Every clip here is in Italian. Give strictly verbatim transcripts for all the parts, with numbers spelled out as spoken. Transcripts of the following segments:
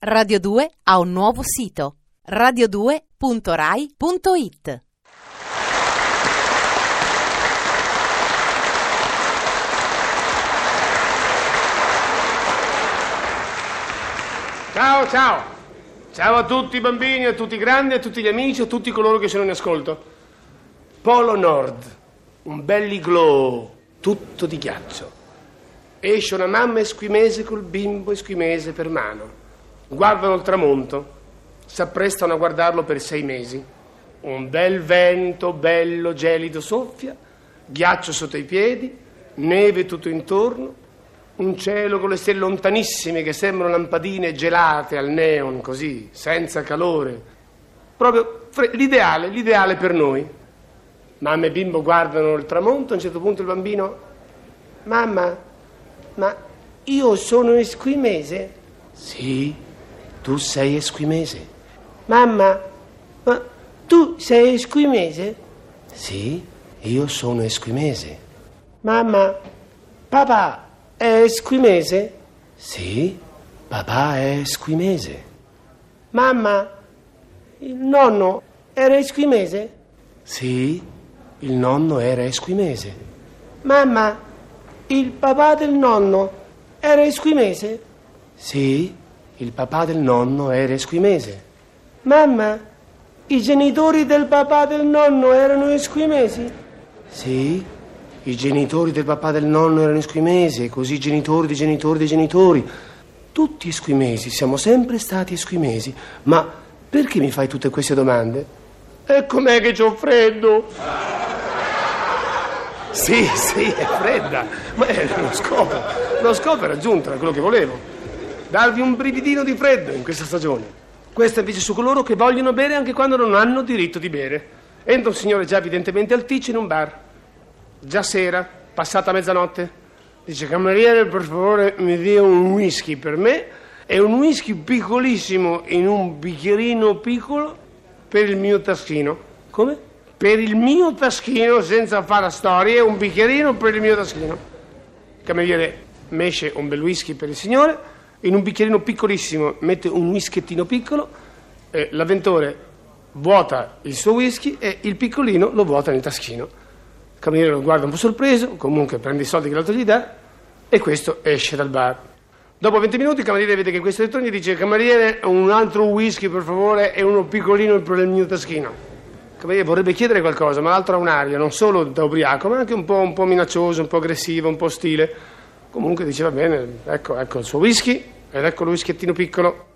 Radio due ha un nuovo sito, radio due punto rai punto it. Ciao, ciao! Ciao a tutti i bambini, a tutti i grandi, a tutti gli amici, a tutti coloro che sono in ascolto. Polo Nord, un bell'iglo, tutto di ghiaccio. Esce una mamma esquimese col bimbo esquimese per mano. Guardano il tramonto, s'apprestano a guardarlo per sei mesi. Un bel vento, bello, gelido, soffia, ghiaccio sotto i piedi, neve tutto intorno, un cielo con le stelle lontanissime che sembrano lampadine gelate al neon, così, senza calore. Proprio fre- l'ideale, l'ideale per noi. Mamma e bimbo guardano il tramonto, a un certo punto il bambino: mamma, ma io sono esquimese? Sì. Tu sei esquimese. Mamma, ma tu sei esquimese? Sì, io sono esquimese. Mamma, papà è esquimese? Sì, papà è esquimese. Mamma, il nonno era esquimese? Sì, il nonno era esquimese. Mamma, il papà del nonno era esquimese? Sì. Il papà del nonno era esquimese. Mamma, i genitori del papà del nonno erano esquimesi? Sì, i genitori del papà del nonno erano esquimesi, così genitori di genitori di genitori. Tutti esquimesi, siamo sempre stati esquimesi. Ma perché mi fai tutte queste domande? E com'è che c'ho freddo? Sì, sì, è fredda. Ma era lo scopo. Lo scopo era raggiunto, era quello che volevo. Darvi un brividino di freddo in questa stagione. Questa invece su coloro che vogliono bere anche quando non hanno diritto di bere. Entra un signore già evidentemente alticcio in un bar. Già sera, passata mezzanotte. Dice: cameriere, per favore mi dia un whisky per me e un whisky piccolissimo in un bicchierino piccolo per il mio taschino. Come? Per il mio taschino, senza fare storie, un bicchierino per il mio taschino. Il cameriere mesce un bel whisky per il signore. In un bicchierino piccolissimo mette un whischettino piccolo, eh, l'avventore vuota il suo whisky e il piccolino lo vuota nel taschino. Il cameriere lo guarda un po' sorpreso, comunque prende i soldi che l'altro gli dà e questo esce dal bar. Dopo venti minuti il cameriere vede che questo ritorna e dice: cameriere, un altro whisky per favore e uno piccolino per il mio taschino. Il cameriere vorrebbe chiedere qualcosa, ma l'altro ha un'aria non solo da ubriaco, ma anche un po', un po' minaccioso, un po' aggressivo, un po' ostile. Comunque dice: va bene, ecco, ecco il suo whisky ed ecco lo whischettino piccolo.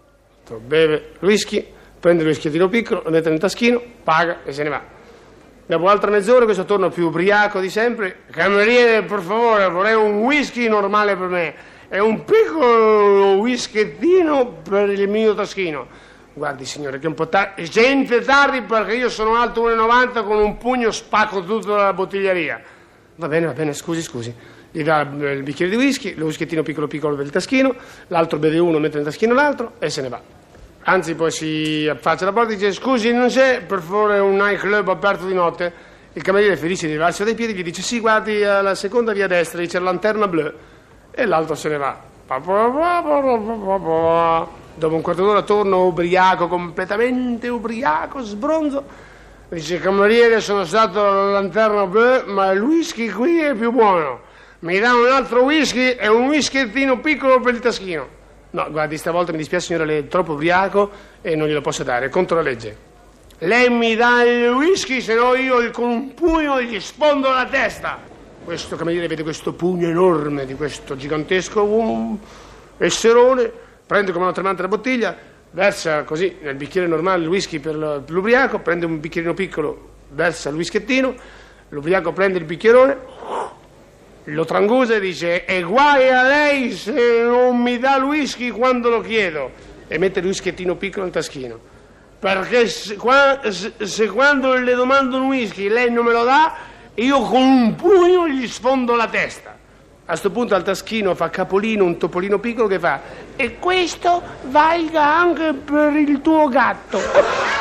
Beve il whisky, prende lo whischettino piccolo, lo mette nel taschino, paga e se ne va. Dopo altra mezz'ora questo torna più ubriaco di sempre. Cameriere, per favore, vorrei un whisky normale per me e un piccolo whischettino per il mio taschino. Guardi signore, che è un po' tardi, gente tardi, perché io sono alto uno e novanta, con un pugno spacco tutta la bottiglieria. Va bene, va bene, scusi, scusi. Gli dà il bicchiere di whisky, lo whischettino piccolo piccolo per il taschino, l'altro beve uno, mette nel taschino l'altro e se ne va. Anzi, poi si affaccia alla porta e dice: scusi, non c'è per favore un nightclub aperto di notte? Il cameriere, felice di levarsi dai piedi, gli dice: sì, guardi, alla seconda via a destra c'è la Lanterna Bleu. E l'altro se ne va. Dopo un quarto d'ora torno ubriaco, completamente ubriaco, sbronzo. Dice: cameriere, sono stato alla Lanterna Bleu, ma il whisky qui è più buono. Mi dà un altro whisky e un whiskettino piccolo per il taschino. No, guardi, stavolta mi dispiace signora, lei è troppo ubriaco e non glielo posso dare, è contro la legge. Lei mi dà il whisky, se no io con un pugno gli sfondo la testa. Questo cameriere vede questo pugno enorme di questo gigantesco um, esserone, prende come una tremante la bottiglia, versa così nel bicchiere normale il whisky per l'ubriaco, prende un bicchierino piccolo, versa il whischettino, l'ubriaco prende il bicchierone, lo trangusa e dice: e guai a lei se non mi dà il whisky quando lo chiedo, e mette il whischettino piccolo nel taschino, perché se, qua, se, se quando le domando un whisky lei non me lo dà, io con un pugno gli sfondo la testa. A sto punto al taschino fa capolino un topolino piccolo che fa: e questo valga anche per il tuo gatto.